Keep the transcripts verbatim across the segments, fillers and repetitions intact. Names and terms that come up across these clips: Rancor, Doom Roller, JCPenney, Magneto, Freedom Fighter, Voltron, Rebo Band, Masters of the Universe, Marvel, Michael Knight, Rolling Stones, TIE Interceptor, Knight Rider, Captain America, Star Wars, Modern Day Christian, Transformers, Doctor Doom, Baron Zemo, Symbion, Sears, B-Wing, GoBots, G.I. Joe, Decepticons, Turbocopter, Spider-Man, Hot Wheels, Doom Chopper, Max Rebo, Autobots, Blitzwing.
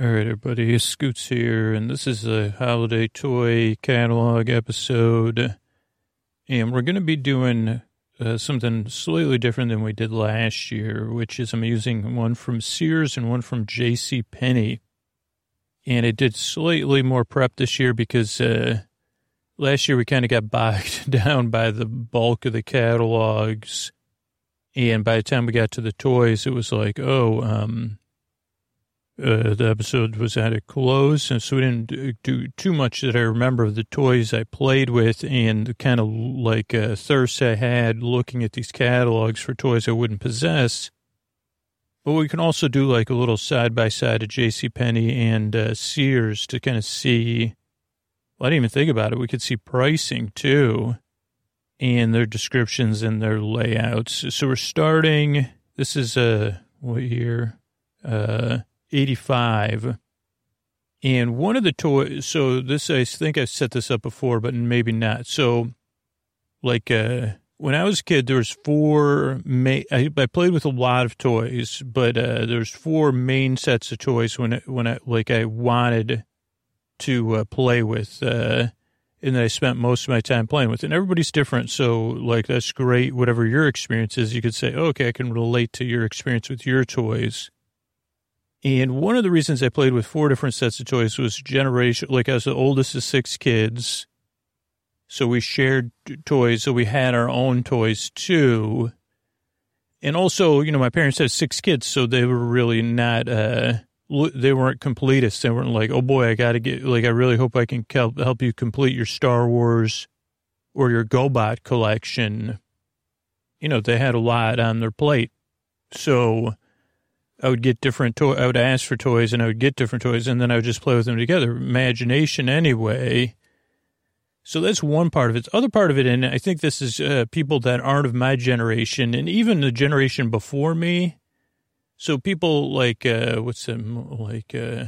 All right, everybody, it's Scoots here, and this is a holiday toy catalog episode, and we're going to be doing uh, something slightly different than we did last year, which is I'm using one from Sears and one from JCPenney, and I did slightly more prep this year because uh, last year we kind of got bogged down by the bulk of the catalogs, and by the time we got to the toys, it was like, oh, um... Uh, the episode was at a close, and so we didn't do too much that I remember of the toys I played with and the kind of like uh, thirst I had looking at these catalogs for toys I wouldn't possess. But we can also do like a little side-by-side of JCPenney and uh, Sears to kind of see, well, I didn't even think about it, we could see pricing too, and their descriptions and their layouts. So we're starting, this is, uh, what year? Uh... eighty-five. And one of the toys, so this, I think I've set this up before, but maybe not. So like, uh, when I was a kid, there was four, ma- I, I played with a lot of toys, but, uh, there's four main sets of toys when, when I, like I wanted to uh, play with, uh, and that I spent most of my time playing with, and everybody's different. So like, that's great. Whatever your experience is, you could say, oh, okay, I can relate to your experience with your toys. And one of the reasons I played with four different sets of toys was generation, like I was the oldest of six kids. So we shared toys. So we had our own toys too. And also, you know, my parents had six kids, so they were really not, uh, they weren't completists. They weren't like, oh boy, I got to get, like, I really hope I can help, help you complete your Star Wars or your GoBot collection. You know, they had a lot on their plate. So I would get different toys, I would ask for toys, and I would get different toys, and then I would just play with them together. Imagination anyway. So that's one part of it. The other part of it, and I think this is uh, people that aren't of my generation, and even the generation before me. So people like, uh, what's them, like, uh,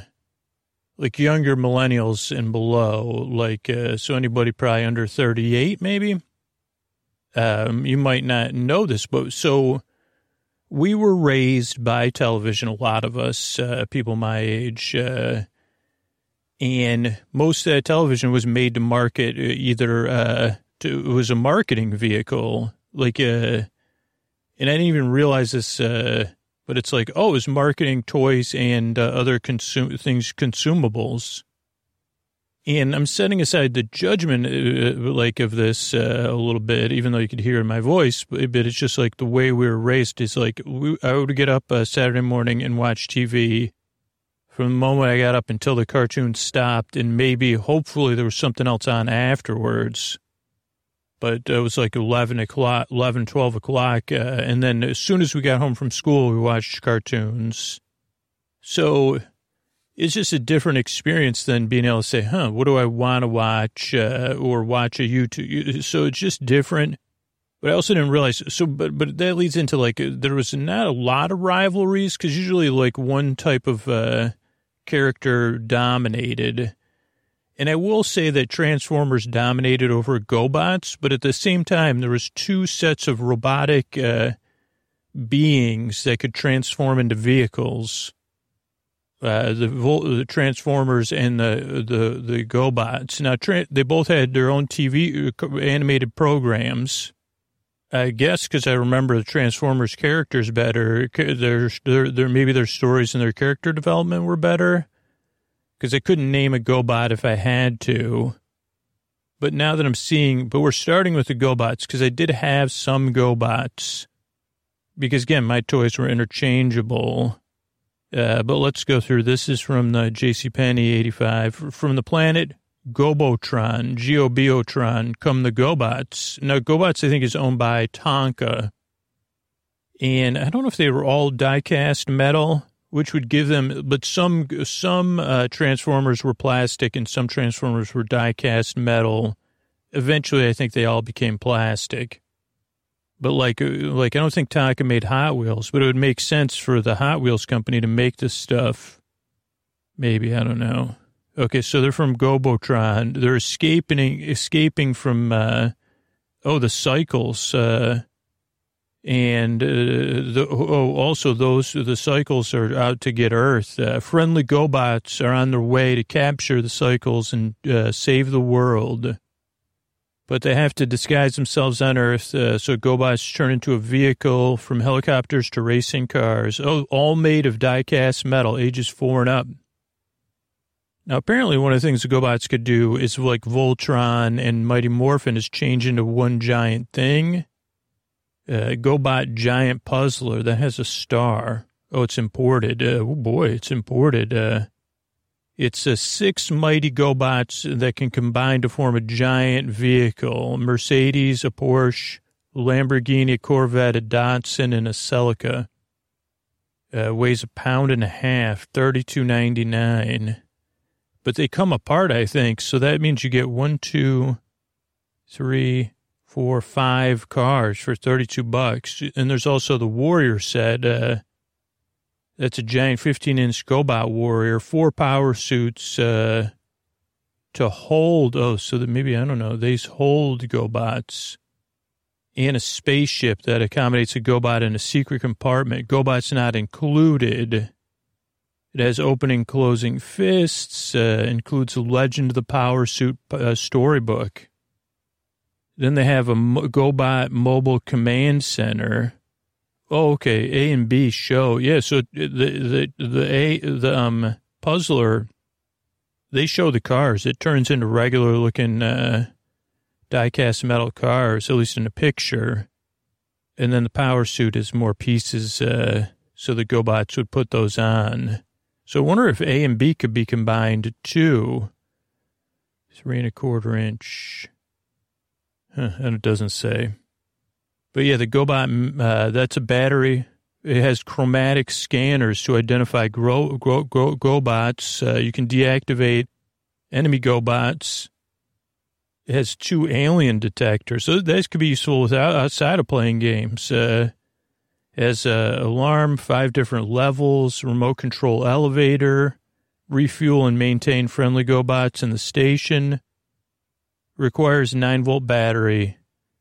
like younger millennials and below, like, uh, so anybody probably under thirty-eight maybe. Um, you might not know this, but so... we were raised by television, a lot of us, uh, people my age, uh, and most of that television was made to market either, uh, to, it was a marketing vehicle, like, uh, and I didn't even realize this, uh, but it's like, oh, it's marketing toys and uh, other consum- things, consumables. And I'm setting aside the judgment, uh, like, of this uh, a little bit, even though you could hear it in my voice, but it's just, like, the way we were raised is, like, we, I would get up uh, Saturday morning and watch T V from the moment I got up until the cartoon stopped, and maybe, hopefully, there was something else on afterwards. But it was, like, eleven o'clock, eleven, twelve o'clock, uh, and then as soon as we got home from school, we watched cartoons. So... it's just a different experience than being able to say, huh, what do I want to watch uh, or watch a YouTube? So it's just different. But I also didn't realize. So, but, but that leads into like, there was not a lot of rivalries because usually like one type of uh, character dominated. And I will say that Transformers dominated over GoBots, but at the same time, there was two sets of robotic uh, beings that could transform into vehicles. Uh, the, the Transformers and the the the GoBots. Now tra- they both had their own T V animated programs. I guess because I remember the Transformers characters better. Their their their maybe their stories and their character development were better. Because I couldn't name a GoBot if I had to. But now that I'm seeing, but we're starting with the GoBots because I did have some GoBots. Because again, my toys were interchangeable. Uh, but let's go through. This is from the JCPenney eighty-five. From the planet Gobotron, G O B O Tron, come the GoBots. Now, GoBots, I think, is owned by Tonka. And I don't know if they were all die-cast metal, which would give them, but some some uh, Transformers were plastic and some Transformers were die-cast metal. Eventually, I think they all became plastic. But, like, like I don't think Tonka made Hot Wheels, but it would make sense for the Hot Wheels company to make this stuff. Maybe, I don't know. Okay, so they're from Gobotron. They're escaping escaping from, uh, oh, the cycles. Uh, And uh, the, oh, also those, the Cycles are out to get Earth. Uh, friendly GoBots are on their way to capture the Cycles and uh, save the world. But they have to disguise themselves on Earth, uh, so GoBots turn into a vehicle, from helicopters to racing cars. Oh, all made of die-cast metal, ages four and up. Now, apparently one of the things the GoBots could do is, like Voltron and Mighty Morphin, is change into one giant thing. Uh, GoBot Giant Puzzler, that has a star. Oh, it's imported. Uh, oh, boy, it's imported. Uh, it's uh, six mighty GoBots that can combine to form a giant vehicle. Mercedes, a Porsche, Lamborghini, a Corvette, a Datsun, and a Celica. Uh, weighs a pound and a half, thirty-two ninety-nine. But they come apart, I think, so that means you get one, two, three... four, five cars for thirty-two bucks. And there's also the Warrior set. Uh, that's a giant fifteen-inch GoBot Warrior. Four power suits uh, to hold. Oh, so that maybe, I don't know, these hold GoBots. And a spaceship that accommodates a GoBot in a secret compartment. GoBots not included. It has opening, closing fists. Uh, includes the Legend of the Power Suit uh, storybook. Then they have a GoBot Mobile Command Center. Oh, okay, A and B show. Yeah, so the the the A the um Puzzler, they show the cars. It turns into regular looking uh, die-cast metal cars, at least in a picture. And then the power suit is more pieces, uh, so the GoBots would put those on. So I wonder if A and B could be combined too. Three and a quarter inch. Huh, and it doesn't say. But yeah, the GoBot, uh, that's a battery. It has chromatic scanners to identify gro- gro- gro- GoBots. Uh, you can deactivate enemy GoBots. It has two alien detectors. So this could be useful without, outside of playing games. Uh, it has an alarm, five different levels, remote control elevator, refuel and maintain friendly GoBots in the station. Requires nine-volt battery,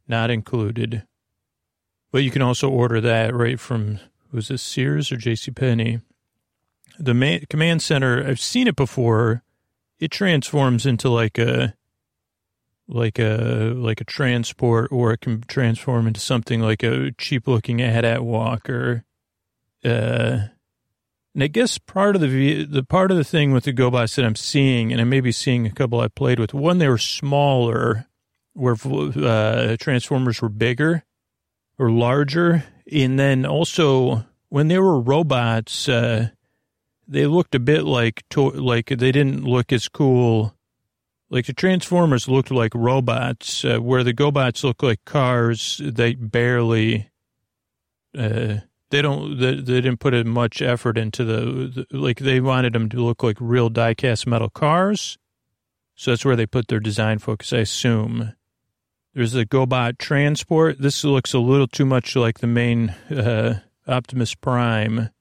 not included. But you can also order that right from, was this Sears or JCPenney? The man, command center, I've seen it before. It transforms into like a, like a, like a transport, or it can transform into something like a cheap-looking AT-AT walker. Uh, and I guess part of the the part of the thing with the GoBots that I'm seeing, and I may be seeing a couple I played with, one, they were smaller, where uh, Transformers were bigger or larger. And then also, when they were robots, uh, they looked a bit like, to- like they didn't look as cool. Like the Transformers looked like robots, uh, where the GoBots look like cars. They barely... Uh, They don't. They, they didn't put much effort into the, the. Like they wanted them to look like real die-cast metal cars, so that's where they put their design focus, I assume. There's the GoBot Transport. This looks a little too much like the main uh, Optimus Prime.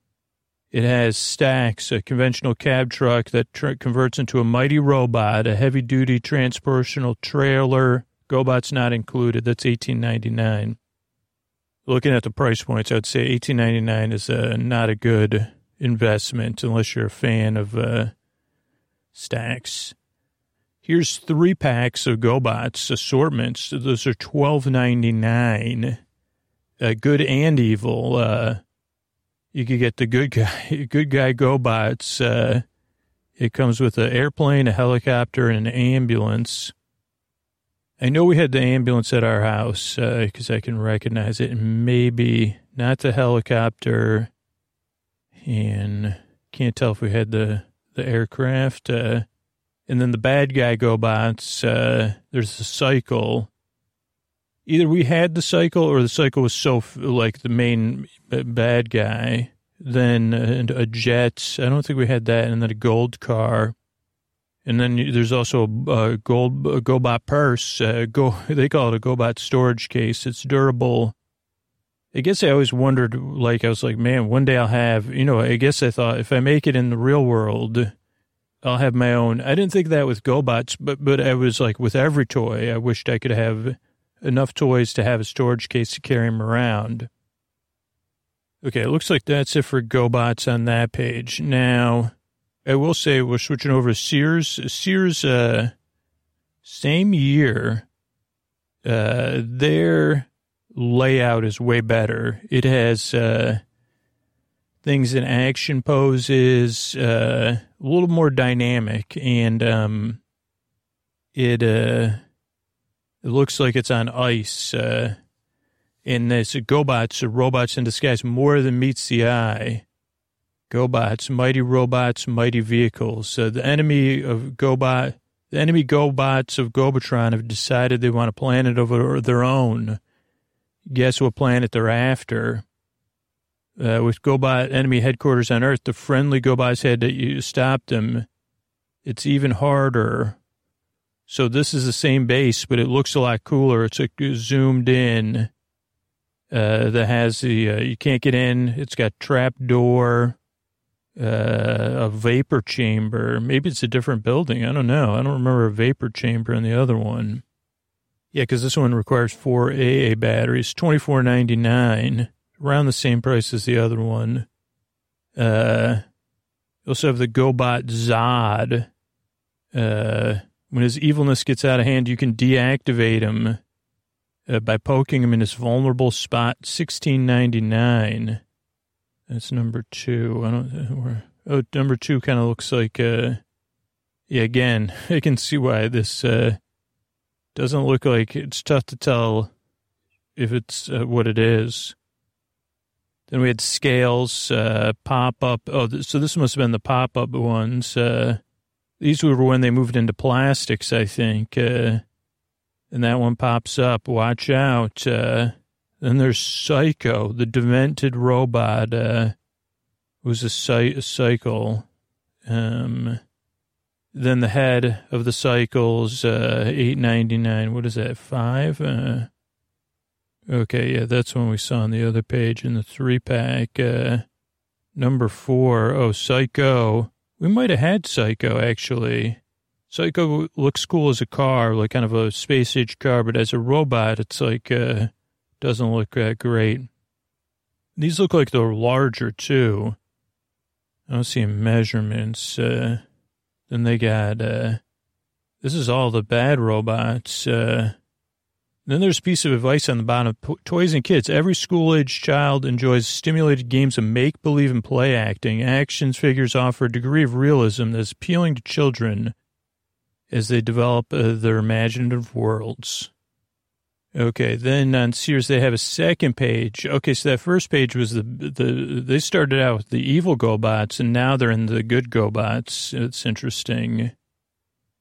It has stacks, a conventional cab truck that tr- converts into a mighty robot, a heavy-duty transportational trailer. GoBots not included. That's eighteen ninety-nine. Looking at the price points, I would say eighteen ninety-nine is uh, not a good investment unless you're a fan of uh, stacks. Here's three packs of GoBots assortments. Those are twelve ninety-nine. Uh, good and evil. Uh, you could get the good guy, good guy GoBots. Uh, it comes with an airplane, a helicopter, and an ambulance. I know we had the ambulance at our house because uh, I can recognize it. And maybe not the helicopter, and can't tell if we had the, the aircraft. Uh, and then the bad guy GoBots, uh, there's the cycle. Either we had the cycle, or the cycle was so, f- like, the main b- bad guy. Then uh, a jet, I don't think we had that, and then a gold car. And then there's also a gold a GoBot purse. Uh, go they call it a GoBot storage case. It's durable. I guess I always wondered, like, I was like, man, one day I'll have, you know, I guess I thought if I make it in the real world, I'll have my own. I didn't think that with GoBots, but, but I was like, with every toy, I wished I could have enough toys to have a storage case to carry them around. Okay, it looks like that's it for GoBots on that page. Now, I will say we're switching over to Sears. Sears, uh, same year, uh, their layout is way better. It has uh, things in action poses, uh, a little more dynamic, and um, it uh, it looks like it's on ice. Uh, and it's GoBots, robots in disguise, more than meets the eye. GoBots, mighty robots, mighty vehicles. So the enemy of GoBot, the enemy GoBots of Gobotron have decided they want a planet of their own. Guess what planet they're after? Uh, with GoBot enemy headquarters on Earth, the friendly GoBots had to stop them. It's even harder. So this is the same base, but it looks a lot cooler. It's like zoomed in. Uh, that has the, uh, you can't get in. It's got trap door, uh, a vapor chamber. Maybe it's a different building. I don't know. I don't remember a vapor chamber in the other one. Yeah, because this one requires four double A batteries, twenty-four ninety-nine, around the same price as the other one. Uh, you also have the GoBot Zod. Uh, when his evilness gets out of hand, you can deactivate him. Uh, by poking him in his vulnerable spot, sixteen ninety-nine. That's number two. I don't. Oh, number two kind of looks like. Uh, yeah, again, I can see why this uh, doesn't look like. It's tough to tell if it's uh, what it is. Then we had scales uh, pop up. Oh, th- so this must have been the pop up ones. Uh, these were when they moved into plastics, I think. Uh, And that one pops up. Watch out. Uh, then there's Psycho, the demented robot. Uh, was a, cy- a cycle. Um, then the head of the cycles, uh, eight ninety-nine. What is that, five? Uh, okay, yeah, that's one we saw on the other page in the three-pack. Uh, number four. Oh, Psycho. We might have had Psycho, actually. Psycho looks cool as a car, like kind of a space-age car, but as a robot, it's like, uh, doesn't look that great. These look like they're larger, too. I don't see measurements. Uh, then they got, uh, this is all the bad robots. Uh, then there's a piece of advice on the bottom. Toys and kids. Every school-age child enjoys stimulated games of make-believe and play-acting. Action figures offer a degree of realism that's appealing to children as they develop uh, their imaginative worlds. Okay, then on Sears, they have a second page. Okay, so that first page was the, the they started out with the evil GoBots, and now they're in the good GoBots. It's interesting.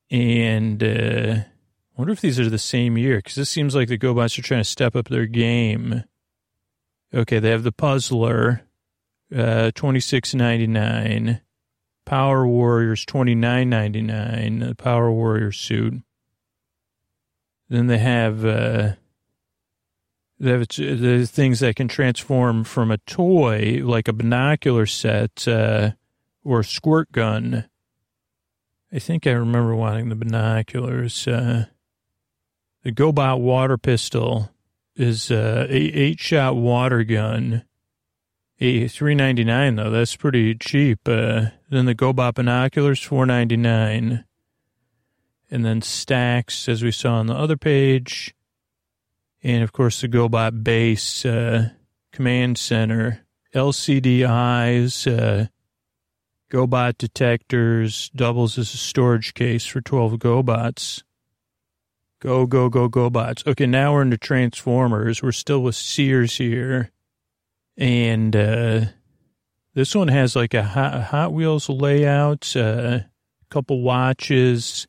And uh, I wonder if these are the same year, because this seems like the GoBots are trying to step up their game. Okay, they have the Puzzler, uh, twenty-six ninety-nine. Power Warriors, twenty-nine ninety-nine, the Power Warrior suit. Then they have uh, they have the things that can transform from a toy, like a binocular set uh, or a squirt gun. I think I remember wanting the binoculars. Uh, the GoBot water pistol is uh, a eight-shot water gun. A three ninety nine though, that's pretty cheap. Uh, then the GoBot binoculars, four ninety nine, and then stacks as we saw on the other page, and of course the GoBot base, uh, command center, L C D eyes, uh, GoBot detectors, doubles as a storage case for twelve GoBots. Go go go GoBots. Okay, now we're into Transformers. We're still with Sears here. And uh, this one has like a Hot, Hot Wheels layout, uh, a couple watches.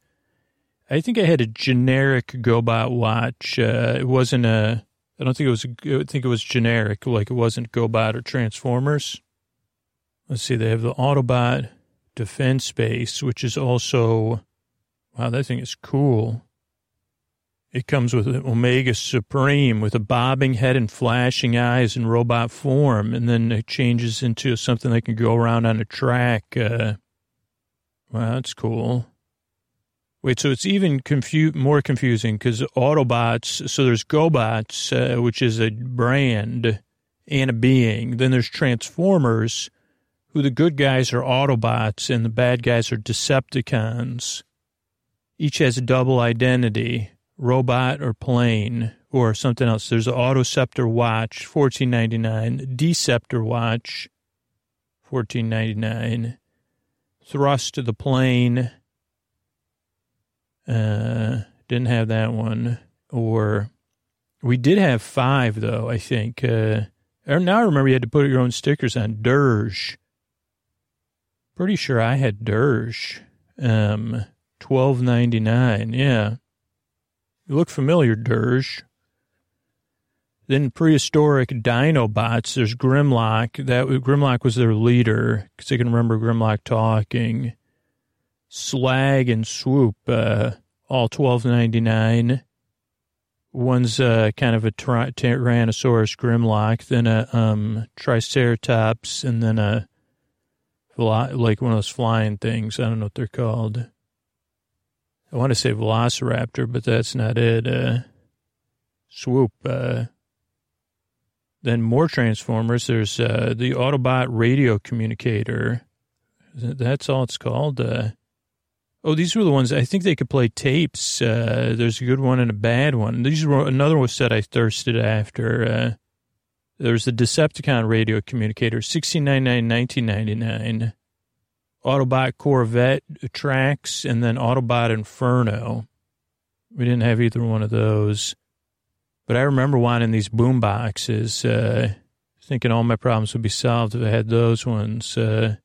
I think I had a generic GoBot watch. Uh, it wasn't a, I don't think it was, I think it was generic, like it wasn't GoBot or Transformers. Let's see, they have the Autobot Defense Base, which is also, wow, that thing is cool. It comes with an Omega Supreme with a bobbing head and flashing eyes in robot form, and then it changes into something that can go around on a track. Uh, wow, that's cool. Wait, so it's even confu- more confusing because Autobots, so there's GoBots, uh, which is a brand, and a being. Then there's Transformers, who the good guys are Autobots and the bad guys are Decepticons. Each has a double identity, robot or plane, or something else. There's the Autoceptor watch, fourteen ninety-nine, Deceptor watch, fourteen ninety-nine, Thrust to the plane, uh, didn't have that one, or we did have five, though, I think. Uh, now I remember you had to put your own stickers on. Dirge. Pretty sure I had Dirge. Um, twelve ninety-nine, yeah. You look familiar, Dirge. Then prehistoric Dinobots. There's Grimlock. That Grimlock was their leader, because I can remember Grimlock talking. Slag and Swoop, uh, all twelve ninety-nine. One's uh, kind of a tyrann- Tyrannosaurus Grimlock, then a um, Triceratops, and then a, like one of those flying things. I don't know what they're called. I want to say Velociraptor, but that's not it. Uh, swoop. Uh, then more Transformers. There's uh, the Autobot Radio Communicator. That's all it's called. Uh, Oh, these were the ones, I think they could play tapes. Uh, there's a good one and a bad one. These were another one set I thirsted after. Uh, there's the Decepticon radio communicator, sixteen ninety-nine, nineteen ninety-nine. Autobot Corvette Trax, and then Autobot Inferno. We didn't have either one of those. But I remember wanting these boom boxes, uh, thinking all my problems would be solved if I had those ones. Uh,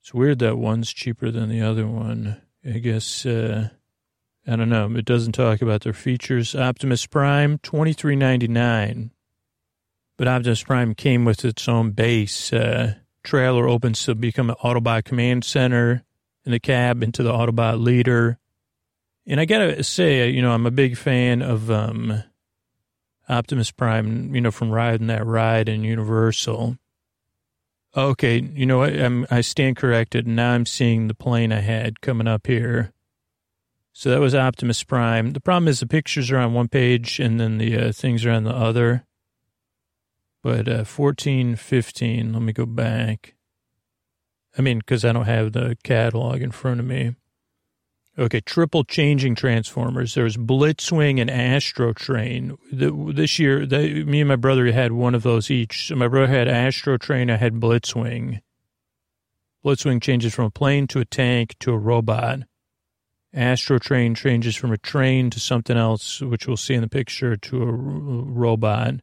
It's weird that one's cheaper than the other one. I guess, uh, I don't know. It doesn't talk about their features. Optimus Prime, twenty-three ninety-nine. But Optimus Prime came with its own base. Uh, trailer opens to become an Autobot command center, in the cab into the Autobot leader. And I got to say, you know, I'm a big fan of um, Optimus Prime, you know, from riding that ride in Universal. Okay, you know what? I'm, I stand corrected. Now I'm seeing the plane I had coming up here. So that was Optimus Prime. The problem is the pictures are on one page and then the uh, things are on the other. But uh, fourteen, fifteen, let me go back. I mean, because I don't have the catalog in front of me. Okay, triple changing Transformers. There was Blitzwing and AstroTrain. The, this year, the, me and my brother had one of those each. So my brother had AstroTrain, I had Blitzwing. Blitzwing changes from a plane to a tank to a robot. AstroTrain changes from a train to something else, which we'll see in the picture, to a r- robot.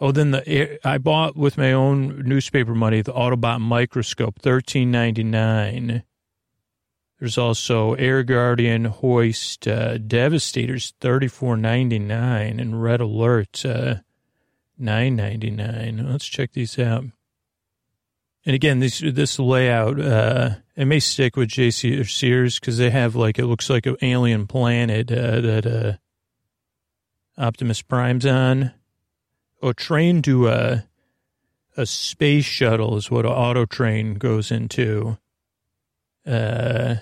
Oh, then the I bought with my own newspaper money the Autobot microscope, thirteen ninety-nine. There's also Air Guardian, Hoist, uh, Devastators, thirty-four ninety-nine, and Red Alert, uh, nine ninety-nine. Let's check these out. And again, this this layout, uh, it may stick with J C or Sears because they have like it looks like an alien planet uh, that uh, Optimus Prime's on. Oh, train to uh, a space shuttle is what an AutoTrain goes into. Uh,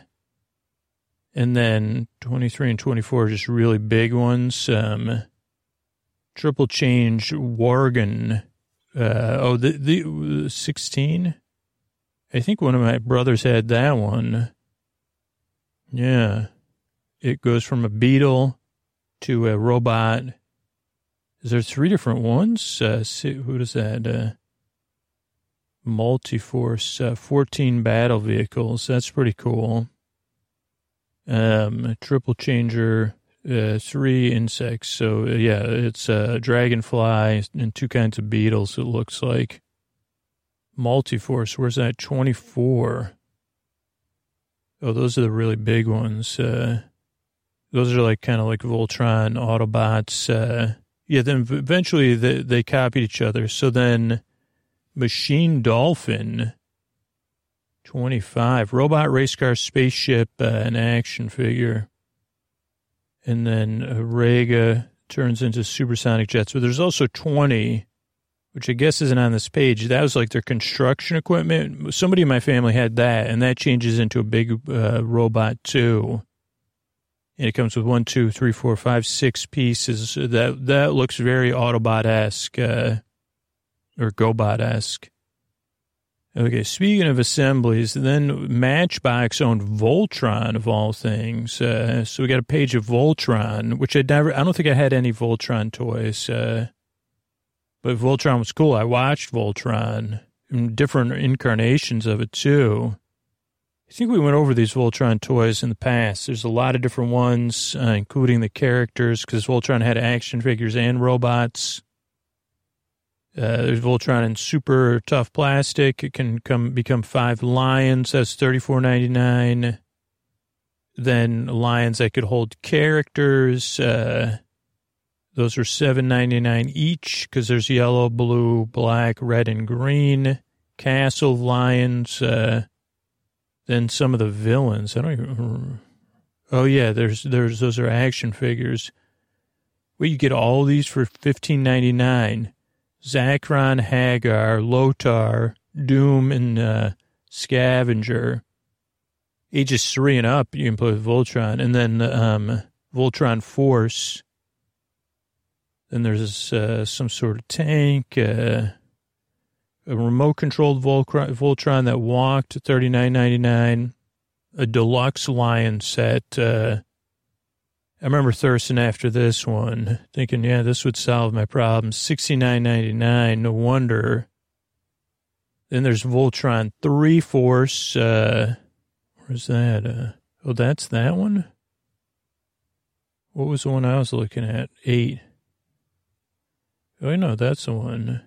and then twenty-three and twenty-four are just really big ones. Um, triple change Wargon. Uh, oh, the, the sixteen. I think one of my brothers had that one. Yeah. It goes from a beetle to a robot. Is there three different ones? Uh, see, who does that, uh, Multiforce, uh, fourteen battle vehicles. That's pretty cool. Um, triple changer, uh, three insects. So, uh, yeah, it's a uh, dragonfly and two kinds of beetles, it looks like. Multiforce, where's that? twenty-four. Oh, those are the really big ones. Uh, those are like kind of like Voltron, Autobots. Uh, yeah, then eventually they, they copied each other. So then... Machine Dolphin, twenty-five. Robot, race car, spaceship, uh, an action figure. And then uh, Rega turns into supersonic jets. But there's also twenty, which I guess isn't on this page. That was like their construction equipment. Somebody in my family had that, and that changes into a big uh, robot, too. And it comes with one, two, three, four, five, six pieces. That, that looks very Autobot-esque, uh, or GoBot-esque. Okay, speaking of assemblies, then Matchbox owned Voltron, of all things. Uh, so we got a page of Voltron, which I never, I don't think I had any Voltron toys. Uh, but Voltron was cool. I watched Voltron, and different incarnations of it, too. I think we went over these Voltron toys in the past. There's a lot of different ones, uh, including the characters, because Voltron had action figures and robots. Uh, there's Voltron in super tough plastic. It can come become five lions. That's thirty-four ninety-nine. Then lions that could hold characters. Uh, those are seven ninety-nine each because there's yellow, blue, black, red, and green. Castle lions. Uh, then some of the villains. I don't even remember. Oh yeah, there's there's those are action figures. Well, you get all these for fifteen ninety-nine. Zacron, Hagar, Lotar, Doom, and uh, Scavenger. Ages three and up, you can play with Voltron. And then um, Voltron Force. Then there's uh, some sort of tank. Uh, a remote-controlled Voltron that walked, thirty-nine ninety-nine. A deluxe lion set. Uh, I remember Thurston after this one, thinking, yeah, this would solve my problem. sixty-nine ninety-nine, no wonder. Then there's Voltron three Force. Uh, where's that? Uh, oh, that's that one? What was the one I was looking at? Eight. Oh, no, that's the one.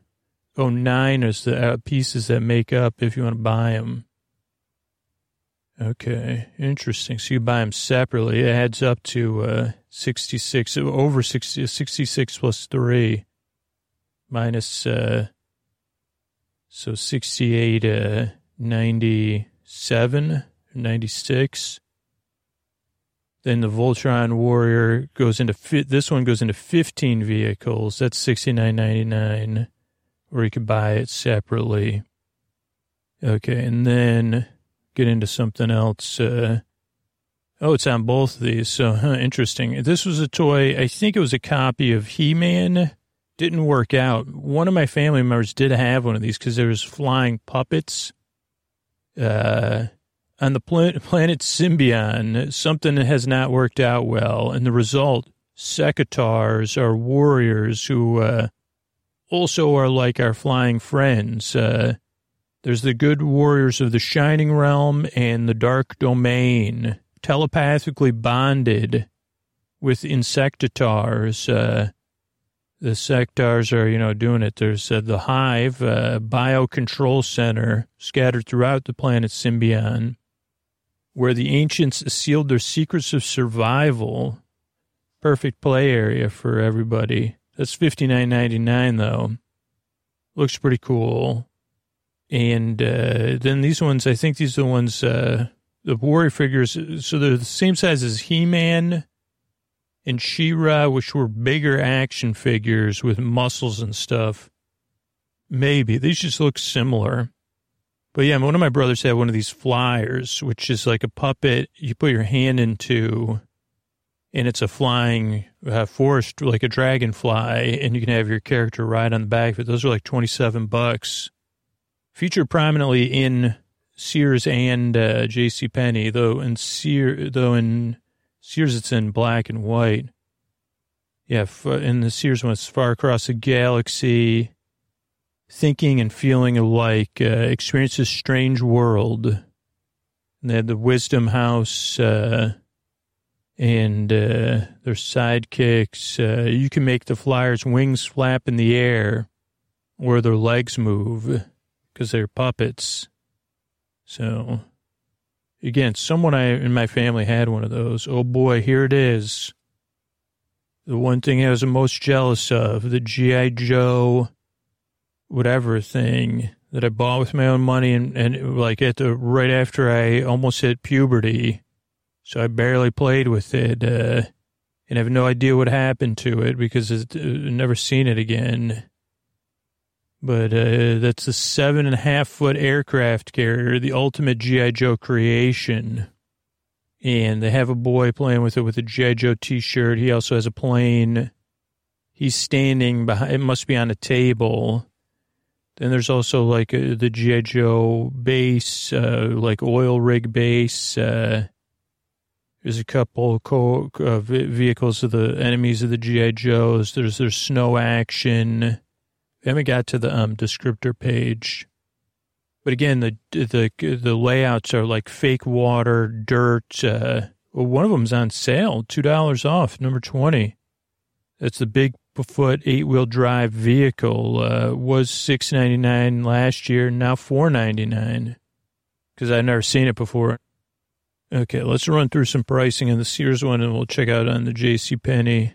Oh, nine is the uh, pieces that make up if you want to buy them. Okay, interesting. So you buy them separately. It adds up to uh, sixty-six, over sixty, sixty-six plus three, minus, uh, so sixty-eight, uh, ninety-seven, ninety-six. Then the Voltron Warrior goes into, fi- this one goes into fifteen vehicles. That's sixty-nine ninety-nine, or you could buy it separately. Okay, and then... get into something else. Uh, oh, it's on both of these. So huh, interesting. This was a toy. I think it was a copy of He-Man. Didn't work out. One of my family members did have one of these because there was flying puppets. Uh, on the pl- planet Symbion, something that has not worked out well. And the result, Sectars are warriors who uh, also are like our flying friends. Uh, There's the good warriors of the Shining Realm and the Dark Domain, telepathically bonded with Insectitars. Uh, the Sectars are, you know, doing it. There's uh, the Hive, uh, biocontrol center scattered throughout the planet Symbion, where the ancients sealed their secrets of survival. Perfect play area for everybody. That's fifty-nine ninety-nine, though. Looks pretty cool. And uh, then these ones, I think these are the ones, uh, the warrior figures, so they're the same size as He-Man and She-Ra, which were bigger action figures with muscles and stuff. Maybe. These just look similar. But yeah, one of my brothers had one of these flyers, which is like a puppet you put your hand into, and it's a flying uh, forest, like a dragonfly, and you can have your character ride on the back of it. Those are like twenty-seven bucks. Featured prominently in Sears and uh, JCPenney, though in, Sear, though in Sears it's in black and white. Yeah, in the Sears one, it's Far Across the Galaxy, Thinking and Feeling Alike, uh, Experience a Strange World. And they had the Wisdom House uh, and uh, their sidekicks. Uh, you can make the flyers' wings flap in the air or their legs move, because they're puppets. So, again, someone I in my family had one of those. Oh, boy, here it is. The one thing I was the most jealous of, the G I. Joe whatever thing that I bought with my own money and, and like, at the right after I almost hit puberty. So I barely played with it uh, and I have no idea what happened to it because I've never seen it again. But uh, that's the seven and a half foot aircraft carrier, the ultimate G I. Joe creation. And they have a boy playing with it with a G I. Joe t-shirt. He also has a plane. He's standing behind, it must be on a table. Then there's also like uh, the G I. Joe base, uh, like oil rig base. Uh, there's a couple co- uh, vehicles of the enemies of the G I. Joes. There's there's snow action. Then we got to the um, descriptor page. But again, the the the layouts are like fake water, dirt. Uh, well, one of them's on sale, two dollars off, number twenty. That's the big foot eight-wheel drive vehicle. Uh, was six ninety-nine last year, now four ninety-nine because I'd never seen it before. Okay, let's run through some pricing on the Sears one, and we'll check out on the JCPenney.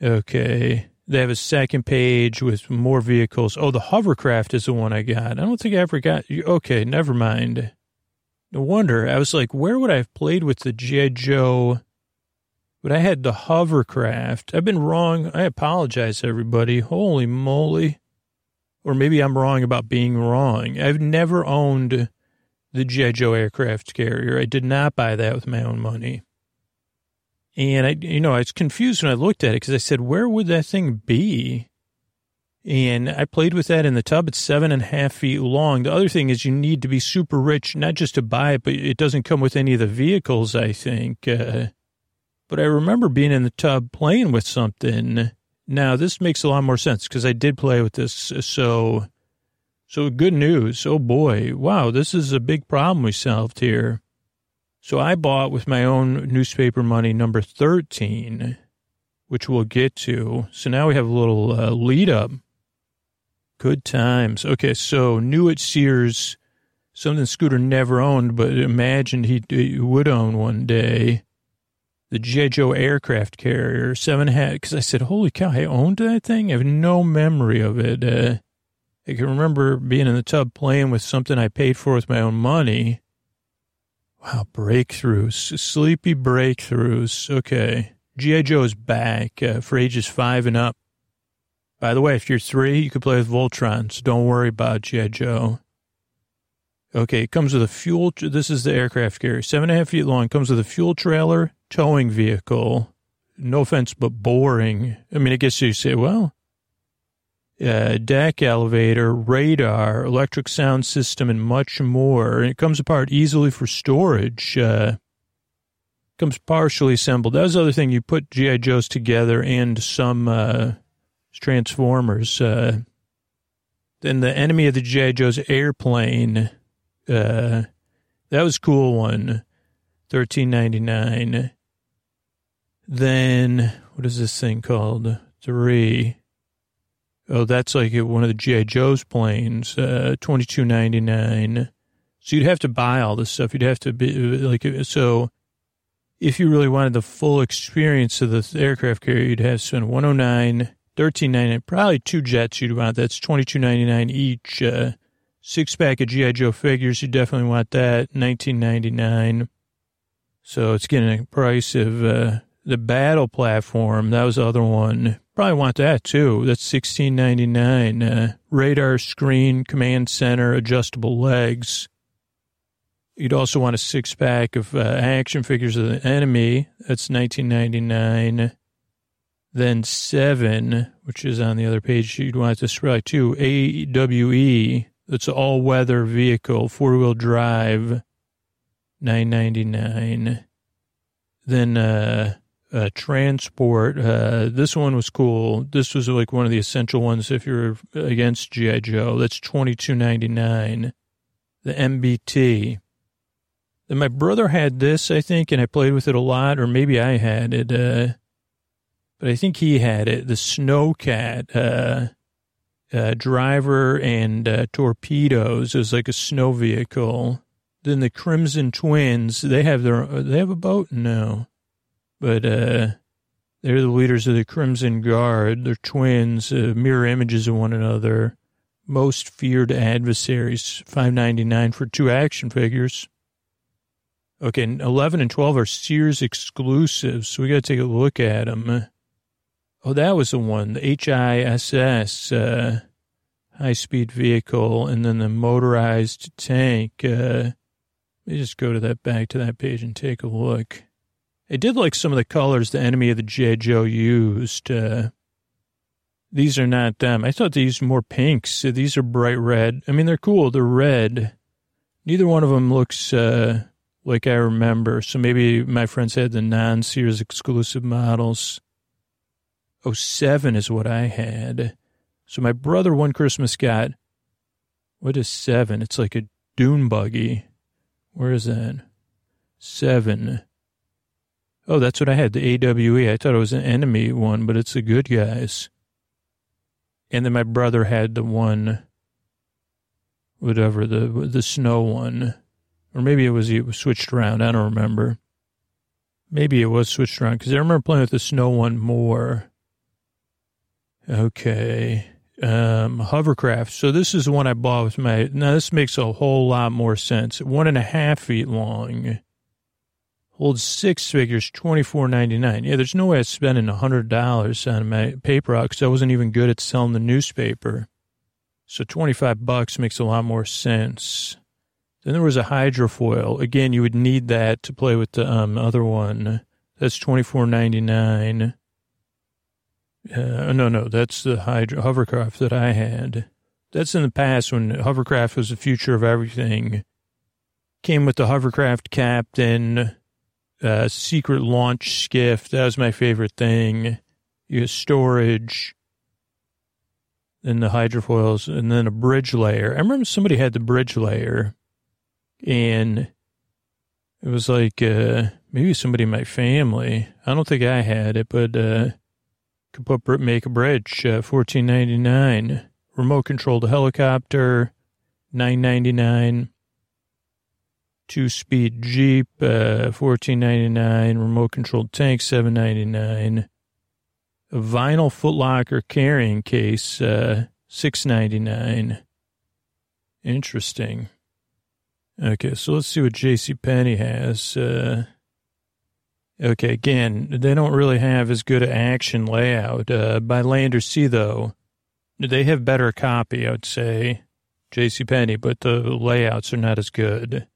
Okay, they have a second page with more vehicles. Oh, the hovercraft is the one I got. I don't think I ever got... Okay, never mind. No wonder. I was like, where would I have played with the G I. Joe... But I had the hovercraft. I've been wrong. I apologize, everybody. Holy moly. Or maybe I'm wrong about being wrong. I've never owned the G I. Joe aircraft carrier. I did not buy that with my own money. And, I, you know, I was confused when I looked at it because I said, where would that thing be? And I played with that in the tub. It's seven and a half feet long. The other thing is you need to be super rich, not just to buy it, but it doesn't come with any of the vehicles, I think. Uh But I remember being in the tub playing with something. Now, this makes a lot more sense because I did play with this. So, so good news. Oh, boy. Wow, this is a big problem we solved here. So I bought with my own newspaper money number thirteen, which we'll get to. So now we have a little uh, lead up. Good times. Okay, so new at Sears, something Scooter never owned, but imagined he, he would own one day. The G I. Joe aircraft carrier, seven hat, because I said, holy cow, I owned that thing? I have no memory of it. Uh, I can remember being in the tub playing with something I paid for with my own money. Wow, breakthroughs, sleepy breakthroughs. Okay, G I. Joe is back uh, for ages five and up. By the way, if you're three, you can play with Voltron, so don't worry about G I. Joe. Okay, it comes with a fuel, tra- this is the aircraft carrier, seven and a half feet long, comes with a fuel trailer, towing vehicle. No offense, but boring. I mean, I guess you say, well, uh, deck elevator, radar, electric sound system, and much more. And it comes apart easily for storage. Uh, comes partially assembled. That was the other thing, you put G I. Joes together and some uh, Transformers. Uh, then the enemy of the G I. Joe's airplane. Uh, that was a cool one. thirteen ninety-nine. Then, what is this thing called? Three. Oh, that's like one of the G I. Joe's planes. Uh, twenty-two ninety-nine. So you'd have to buy all this stuff. You'd have to be like, so if you really wanted the full experience of the aircraft carrier, you'd have to spend one hundred nine dollars, thirteen ninety-nine, probably two jets you'd want. That's twenty-two ninety-nine each. Uh, six pack of G I. Joe figures, you definitely want that. nineteen ninety-nine. So it's getting a price of uh, the battle platform. That was the other one. Probably want that, too. That's sixteen ninety-nine. Uh, radar screen, command center, adjustable legs. You'd also want a six-pack of uh, action figures of the enemy. That's nineteen ninety-nine. Then seven, which is on the other page. You'd want this probably, too. A W E. That's an all-weather vehicle, four-wheel drive. nine ninety-nine. Then uh, uh, transport. Uh, this one was cool. This was like one of the essential ones if you're against G I. Joe. That's twenty-two ninety-nine. The M B T. Then my brother had this, I think, and I played with it a lot, or maybe I had it. Uh, but I think he had it. The Snowcat. Uh, uh, driver and uh, torpedoes. It was like a snow vehicle. Then the Crimson Twins, they have their, they have a boat? No. But uh, they're the leaders of the Crimson Guard. They're twins, uh, mirror images of one another. Most feared adversaries, five ninety-nine for two action figures. Okay, eleven and twelve are Sears exclusives, so we got to take a look at them. Oh, that was the one, the H I S S, uh, high-speed vehicle, and then the motorized tank, uh, let me just go to that back to that page and take a look. I did like some of the colors the enemy of the G I. Joe used. Uh, These are not them. I thought these were more pinks. These are bright red. I mean, they're cool. They're red. Neither one of them looks uh, like I remember. So maybe my friends had the non-Sears exclusive models. Oh, seven is what I had. So my brother one Christmas got, what is seven? It's like a dune buggy. Where is that? Seven. Oh, that's what I had, the AWE. I thought it was an enemy one, but it's the good guys. And then my brother had the one, whatever, the the snow one. Or maybe it was, it was switched around. I don't remember. Maybe it was switched around, because I remember playing with the snow one more. Okay. Um, hovercraft. So this is the one I bought with my... Now, this makes a whole lot more sense. One and a half feet long. Holds six figures, twenty-four ninety-nine. Yeah, there's no way I was spending one hundred dollars on my paper out, because I wasn't even good at selling the newspaper. So twenty-five bucks makes a lot more sense. Then there was a hydrofoil. Again, you would need that to play with the um, other one. That's twenty-four ninety-nine. Uh, no, no, that's the hydro- hovercraft that I had. That's in the past when hovercraft was the future of everything. Came with the hovercraft captain, uh, secret launch skiff. That was my favorite thing. You had storage. Then the hydrofoils, and then a bridge layer. I remember somebody had the bridge layer. And it was like, uh, maybe somebody in my family, I don't think I had it, but, uh, could put, make a bridge, uh, fourteen ninety-nine, remote controlled helicopter, nine ninety-nine, two speed Jeep, uh, fourteen ninety-nine, remote controlled tank, seven ninety-nine, a vinyl footlocker carrying case, uh, six ninety-nine. Interesting. Okay, so let's see what JCPenney has. Uh, okay, again, they don't really have as good an action layout. Uh, by Lander C, though, they have better copy, I would say, JCPenney, but the layouts are not as good.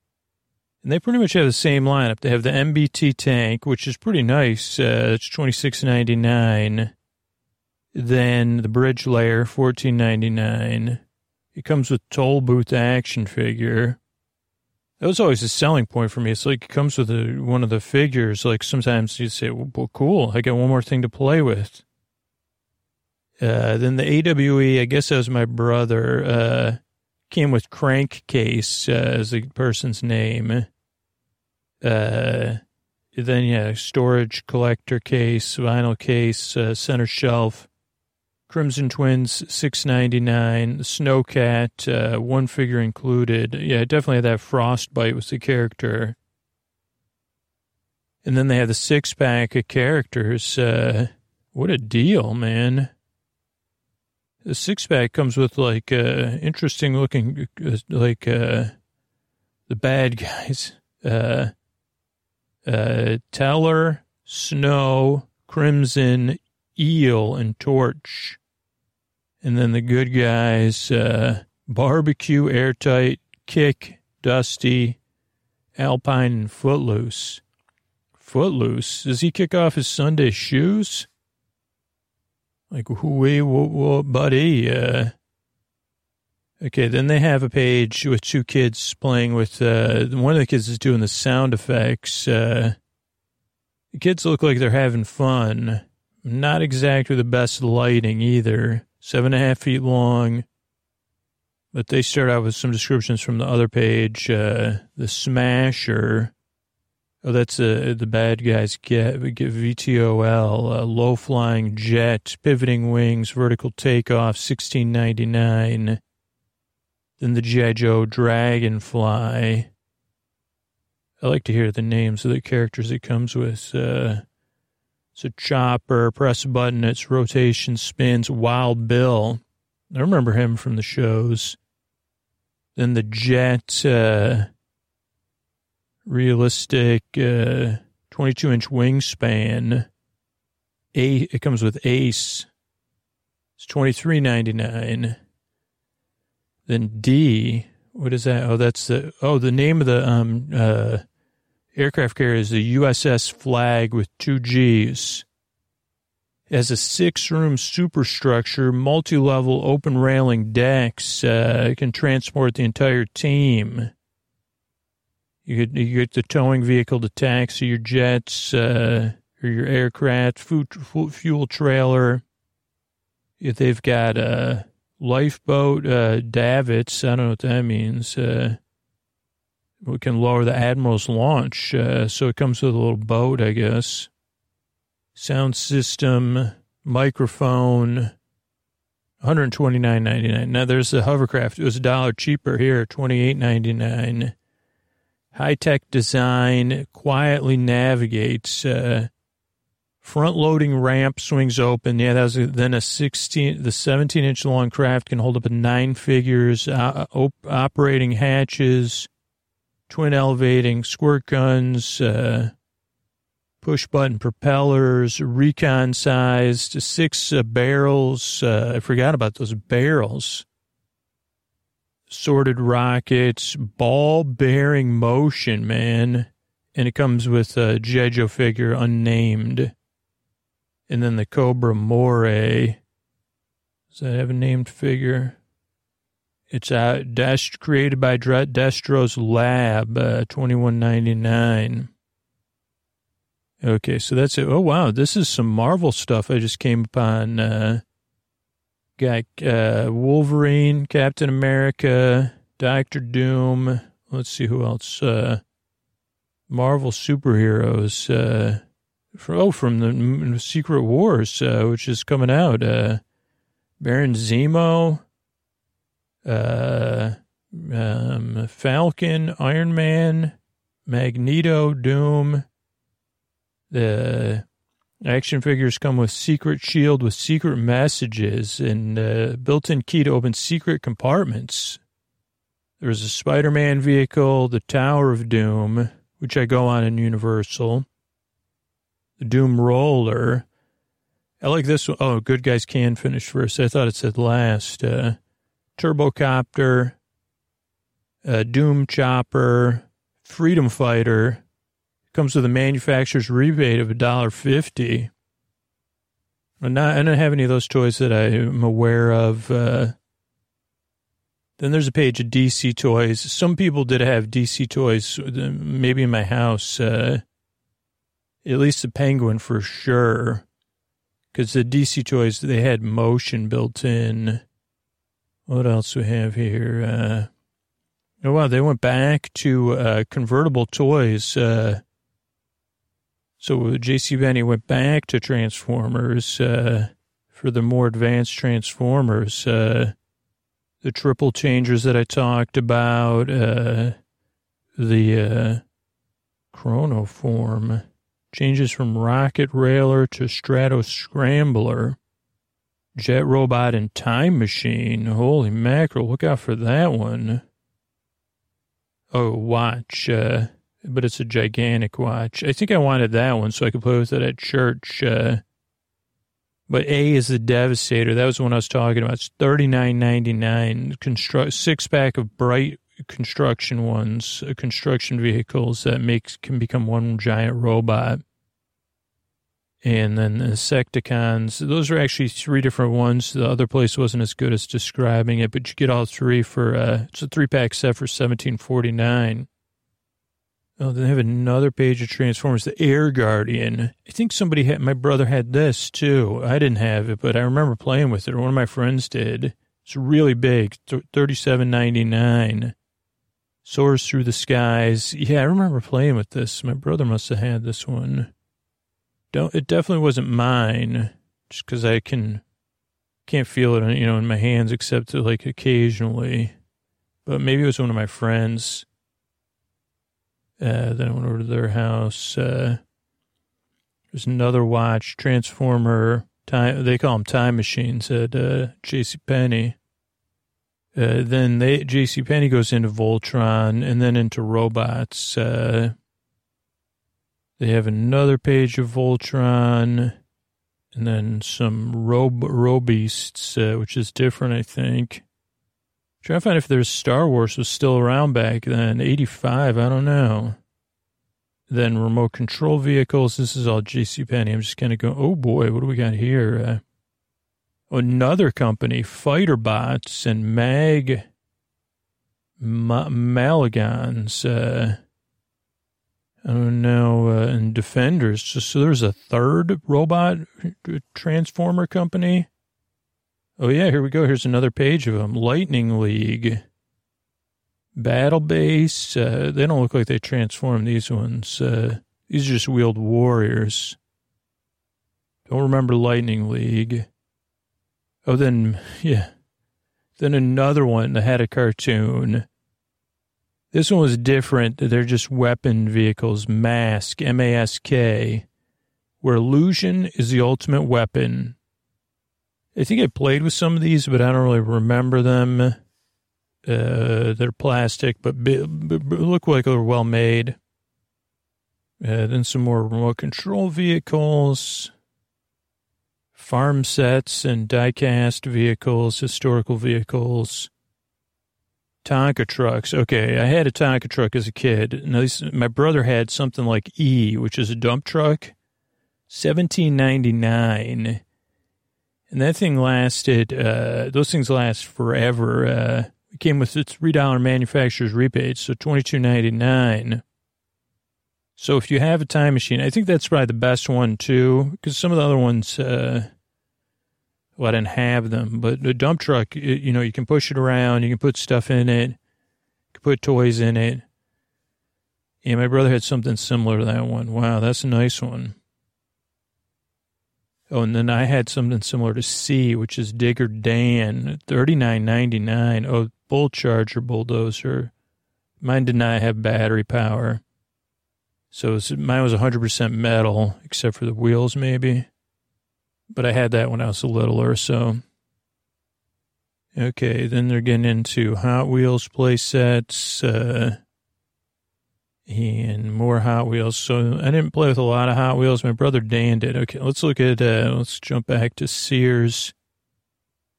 And they pretty much have the same lineup. They have the M B T tank, which is pretty nice. Uh, it's twenty-six ninety-nine. Then the bridge layer, fourteen ninety-nine. It comes with toll booth action figure. That was always a selling point for me. It's like it comes with a, one of the figures. Like sometimes you say, well, cool, I got one more thing to play with. Uh, then the AWE, I guess that was my brother, uh, came with Crankcase uh, as the person's name. Uh, then, yeah, storage collector case, vinyl case, uh, center shelf. Crimson Twins, six ninety-nine. Snowcat, uh, one figure included. Yeah, definitely that Frostbite was the character. And then they have the six-pack of characters. Uh, what a deal, man. The six-pack comes with, like, uh, interesting-looking, uh, like, uh, the bad guys. Uh, uh, Teller, Snow, Crimson, Eel, and Torch. And then the good guys, uh, Barbecue, Airtight, Kick, Dusty, Alpine, and Footloose. Footloose? Does he kick off his Sunday shoes? Like, whoa, whoa, whoa, buddy. Uh, okay, then they have a page with two kids playing with, uh, one of the kids is doing the sound effects. Uh, the kids look like they're having fun. Not exactly the best lighting either. Seven and a half feet long. But they start out with some descriptions from the other page. Uh, the Smasher. Oh, that's uh, the bad guys. Get, get V T O L. Uh, low-flying jet. Pivoting wings. Vertical takeoff. sixteen ninety-nine. Then the G I. Joe Dragonfly. I like to hear the names of the characters it comes with. Uh... It's a chopper, press a button, it's rotation, spins, Wild Bill. I remember him from the shows. Then the jet, uh, realistic, uh, twenty-two inch wingspan. A- it comes with Ace. It's twenty-three ninety-nine. Then D, what is that? Oh, that's the, oh, the name of the, um, uh, aircraft carrier is the U S S Flag with two G's. as a six-room superstructure, multi-level open railing decks. Uh, it can transport the entire team. You get, you get the towing vehicle to taxi your jets uh, or your aircraft, food, fuel trailer. They've got a lifeboat uh, davits. I don't know what that means. Uh, we can lower the Admiral's launch. Uh, so it comes with a little boat, I guess. Sound system, microphone, one hundred twenty-nine ninety-nine. Now, there's the hovercraft. It was a dollar cheaper here, twenty-eight ninety-nine. High-tech design, quietly navigates. Uh, front-loading ramp swings open. Yeah, that was a, then a sixteen, the seventeen-inch long craft can hold up a nine figures. Uh, op, operating hatches, twin elevating squirt guns. Uh, push-button propellers, recon-sized, six uh, barrels. Uh, I forgot about those barrels. Sorted rockets, ball-bearing motion, man. And it comes with a G I. Joe figure, unnamed. And then the Cobra Moray. Does that have a named figure? It's uh, Dest- created by Destro's Lab, uh, twenty-one ninety-nine. Okay, so that's it. Oh, wow, this is some Marvel stuff I just came upon. Uh, got uh, Wolverine, Captain America, Doctor Doom. Let's see who else. Uh, Marvel superheroes. Uh, for, oh, from the Secret Wars, uh, which is coming out. Uh, Baron Zemo, uh, um, Falcon, Iron Man, Magneto, Doom. The action figures come with secret shield with secret messages and uh, built-in key to open secret compartments. There's a Spider-Man vehicle, the Tower of Doom, which I go on in Universal. The Doom Roller. I like this one. Oh, good guys can finish first. I thought it said last. Uh, Turbocopter. Uh, Doom Chopper. Freedom Fighter. Comes with a manufacturer's rebate of one dollar fifty. And I don't have any of those toys that I'm aware of. Uh, then there's a page of D C toys. Some people did have D C toys, maybe in my house. Uh, at least the Penguin for sure. Because the D C toys, they had motion built in. What else we have here? Uh, oh, wow, they went back to uh, convertible toys. Uh So JCPenney went back to Transformers uh, for the more advanced Transformers. Uh, the triple changers that I talked about, uh, the uh, chronoform, changes from rocket railer to strato scrambler, jet robot and time machine. Holy mackerel, look out for that one. Oh, watch. Uh, But it's a gigantic watch. I think I wanted that one so I could play with it at church. Uh, but A is the Devastator. That was the one I was talking about. It's thirty-nine ninety-nine. Constru- six-pack of bright construction ones, uh, construction vehicles that makes can become one giant robot. And then the Secticons. Those are actually three different ones. The other place wasn't as good as describing it, but you get all three for, uh, it's a three-pack set for seventeen forty-nine. Oh, then they have another page of Transformers, the Air Guardian. I think somebody had, my brother had this too. I didn't have it, but I remember playing with it. One of my friends did. It's really big, thirty-seven ninety-nine. Soars through the skies. Yeah, I remember playing with this. My brother must have had this one. Don't. It definitely wasn't mine, just because I can can't feel it, you know, in my hands except like occasionally. But maybe it was one of my friends. Uh, then I went over to their house. Uh, there's another watch, Transformer, time, they call them time machines at uh, JCPenney. Uh, then they JCPenney goes into Voltron and then into robots. Uh, they have another page of Voltron and then some Rob Robeasts, uh, which is different, I think. Trying to find if there's Star Wars was still around back then, eighty-five, I don't know. Then remote control vehicles. This is all JCPenney. I'm just kind of going, oh boy, what do we got here? Uh, another company, fighter bots and mag ma- malagons. Uh, I don't know, uh, and defenders. So, so there's a third robot transformer company. Oh yeah, here we go. Here's another page of them. Lightning League. Battle Base, uh, they don't look like they transform these ones. Uh, these are just wheeled warriors. Don't remember Lightning League. Oh, then, yeah. Then another one that had a cartoon. This one was different. They're just weapon vehicles. M A S K, M A S K, where illusion is the ultimate weapon. I think I played with some of these, but I don't really remember them. Uh, they're plastic, but b- b- look like they're well made. Uh, then some more remote control vehicles, farm sets and die-cast vehicles, historical vehicles, Tonka trucks. Okay, I had a Tonka truck as a kid. Now, this, my brother had something like E, which is a dump truck, seventeen ninety-nine. And that thing lasted, uh, those things last forever. Uh, It came with its three dollars manufacturer's rebate, so twenty-two ninety-nine. So if you have a time machine, I think that's probably the best one, too, because some of the other ones, uh, well, I didn't have them. But the dump truck, it, you know, you can push it around. You can put stuff in it. You can put toys in it. Yeah, my brother had something similar to that one. Wow, that's a nice one. Oh, and then I had something similar to C, which is Digger Dan, thirty-nine ninety-nine. Oh, bull charger bulldozer. Mine did not have battery power. So it's, mine was one hundred percent metal, except for the wheels maybe. But I had that when I was a littler, so. Okay, then they're getting into Hot Wheels play sets uh, and more Hot Wheels. So I didn't play with a lot of Hot Wheels. My brother Dan did. Okay, let's look at, uh, let's jump back to Sears.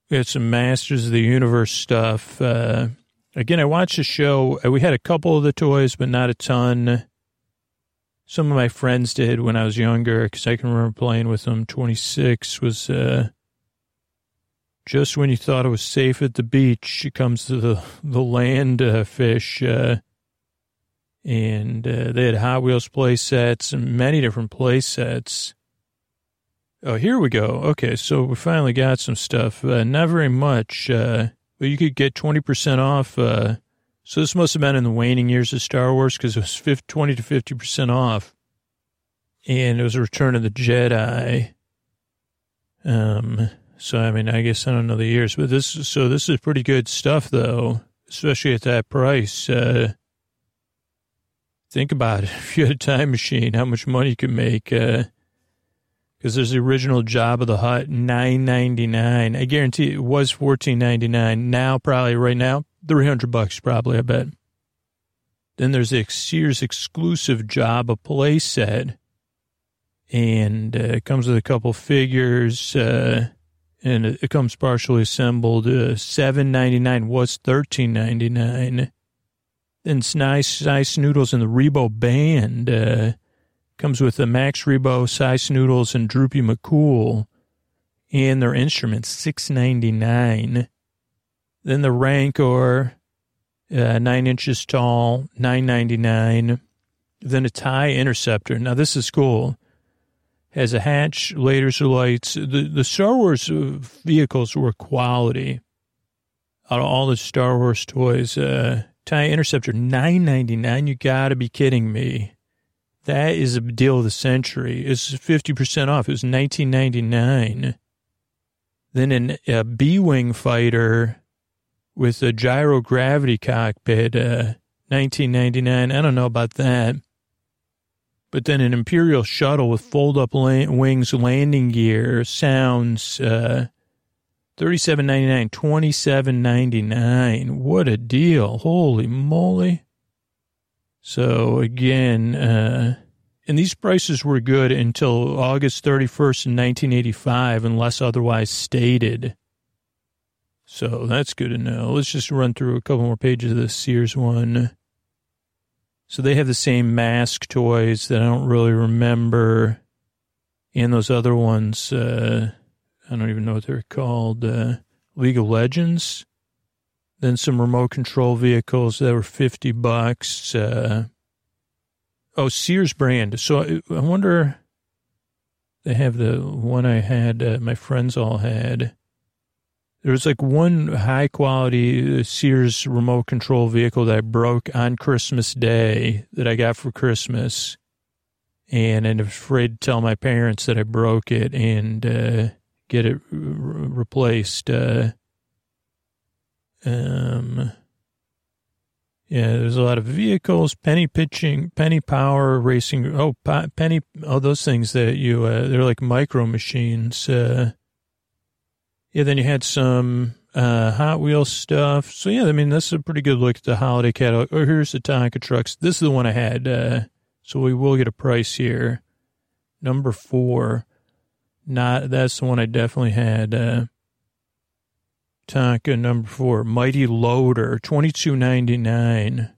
We had some Masters of the Universe stuff. Uh, again, I watched the show. We had a couple of the toys, but not a ton. Some of my friends did when I was younger, because I can remember playing with them. twenty-six was uh, just when you thought it was safe at the beach, it comes to the, the land uh, fish. Uh, and uh, they had Hot Wheels play sets and many different play sets. Oh, here we go. Okay, so we finally got some stuff. Uh, not very much, uh, but you could get twenty percent off. Uh, so this must have been in the waning years of Star Wars, because it was twenty to fifty percent off. And it was a Return of the Jedi. Um, so, I mean, I guess I don't know the years, but this, so this is pretty good stuff, though, especially at that price. Uh, think about it. If you had a time machine, how much money you could make, uh, because there's the original Jabba the Hutt, nine ninety-nine. I guarantee it was fourteen ninety-nine. Now, probably right now, three hundred bucks probably, I bet. Then there's the Sears exclusive Jabba play set. And uh, it comes with a couple figures. Uh, and it, it comes partially assembled. Uh, seven ninety-nine was thirteen ninety-nine. Then Sy Snootles and the Rebo Band. Uh, Comes with the Max Rebo, Sy Snootles, and Droopy McCool, and their instruments, six ninety-nine. Then the Rancor, uh, nine inches tall, nine ninety-nine. Then a TIE Interceptor. Now this is cool. Has a hatch, lasers, lights. The the Star Wars vehicles were quality. Out of all the Star Wars toys, uh, TIE Interceptor, nine ninety-nine. You gotta be kidding me. That is a deal of the century. It's fifty percent off. It was nineteen ninety-nine. Then an, a B-wing fighter with a gyro gravity cockpit, uh, nineteen ninety-nine. I don't know about that. But then an Imperial shuttle with fold-up la- wings, landing gear, sounds, uh, thirty-seven ninety-nine, twenty-seven ninety-nine. What a deal! Holy moly! So, again, uh, and these prices were good until August thirty-first in nineteen eighty-five, unless otherwise stated. So, that's good to know. Let's just run through a couple more pages of the Sears one. So they have the same M A S K toys that I don't really remember. And those other ones, uh, I don't even know what they're called, uh, League of Legends. Then some remote control vehicles that were fifty bucks. Uh, oh, Sears brand. So I, I wonder, they have the one I had, uh, my friends all had. There was like one high quality Sears remote control vehicle that I broke on Christmas Day that I got for Christmas. And I was afraid to tell my parents that I broke it and uh, get it re- replaced. Uh, um, yeah, there's a lot of vehicles, penny pitching, penny power racing. Oh, po- penny, all those things that you, uh, they're like micro machines. Uh, Yeah, then you had some uh, Hot Wheels stuff. So, yeah, I mean, that's a pretty good look at the holiday catalog. Oh, here's the Tonka trucks. This is the one I had. Uh, so we will get a price here. Number four. Not That's the one I definitely had. Uh, Tonka number four. Mighty Loader, twenty-two ninety-nine.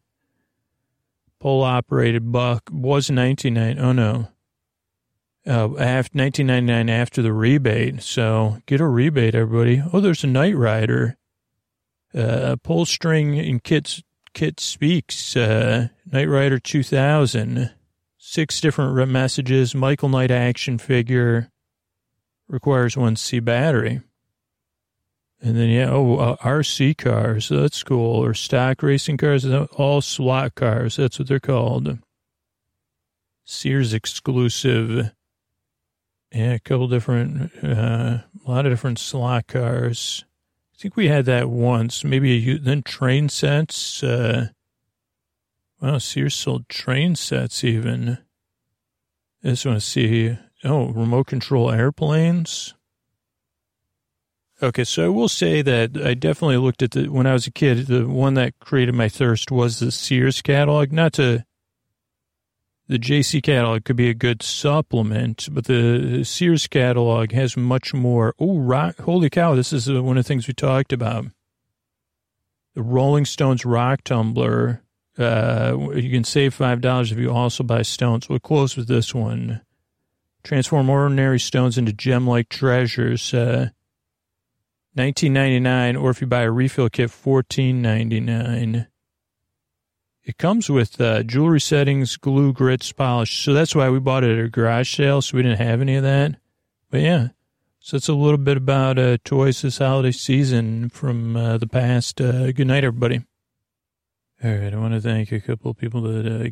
Pole-operated buck was ninety-nine dollars. Oh, no. Uh, after nineteen ninety-nine after the rebate. So get a rebate, everybody. Oh, there's a Knight Rider. Uh, Pull String and Kit, Kit Speaks. Uh, Knight Rider two thousand. Six different messages. Michael Knight action figure. Requires one C battery. And then, yeah, oh, uh, R C cars. That's cool. Or stock racing cars. All slot cars. That's what they're called. Sears exclusive. Yeah, a couple different, uh, a lot of different slot cars. I think we had that once. Maybe a, then train sets. Uh, wow, Sears sold train sets even. I just want to see. Oh, remote control airplanes. Okay, so I will say that I definitely looked at the, when I was a kid, the one that created my thirst was the Sears catalog. Not to... The J C catalog could be a good supplement, but the Sears catalog has much more. Oh, rock, holy cow, this is one of the things we talked about. The Rolling Stones rock tumbler. Uh, you can save five dollars if you also buy stones. We'll close with this one. Transform ordinary stones into gem-like treasures. Uh, nineteen ninety-nine dollars, or if you buy a refill kit, fourteen ninety-nine dollars. It comes with uh, jewelry settings, glue, grits, polish. So that's why we bought it at a garage sale, so we didn't have any of that. But, yeah, so it's a little bit about uh, toys this holiday season from uh, the past. Uh, good night, everybody. All right, I want to thank a couple of people that uh,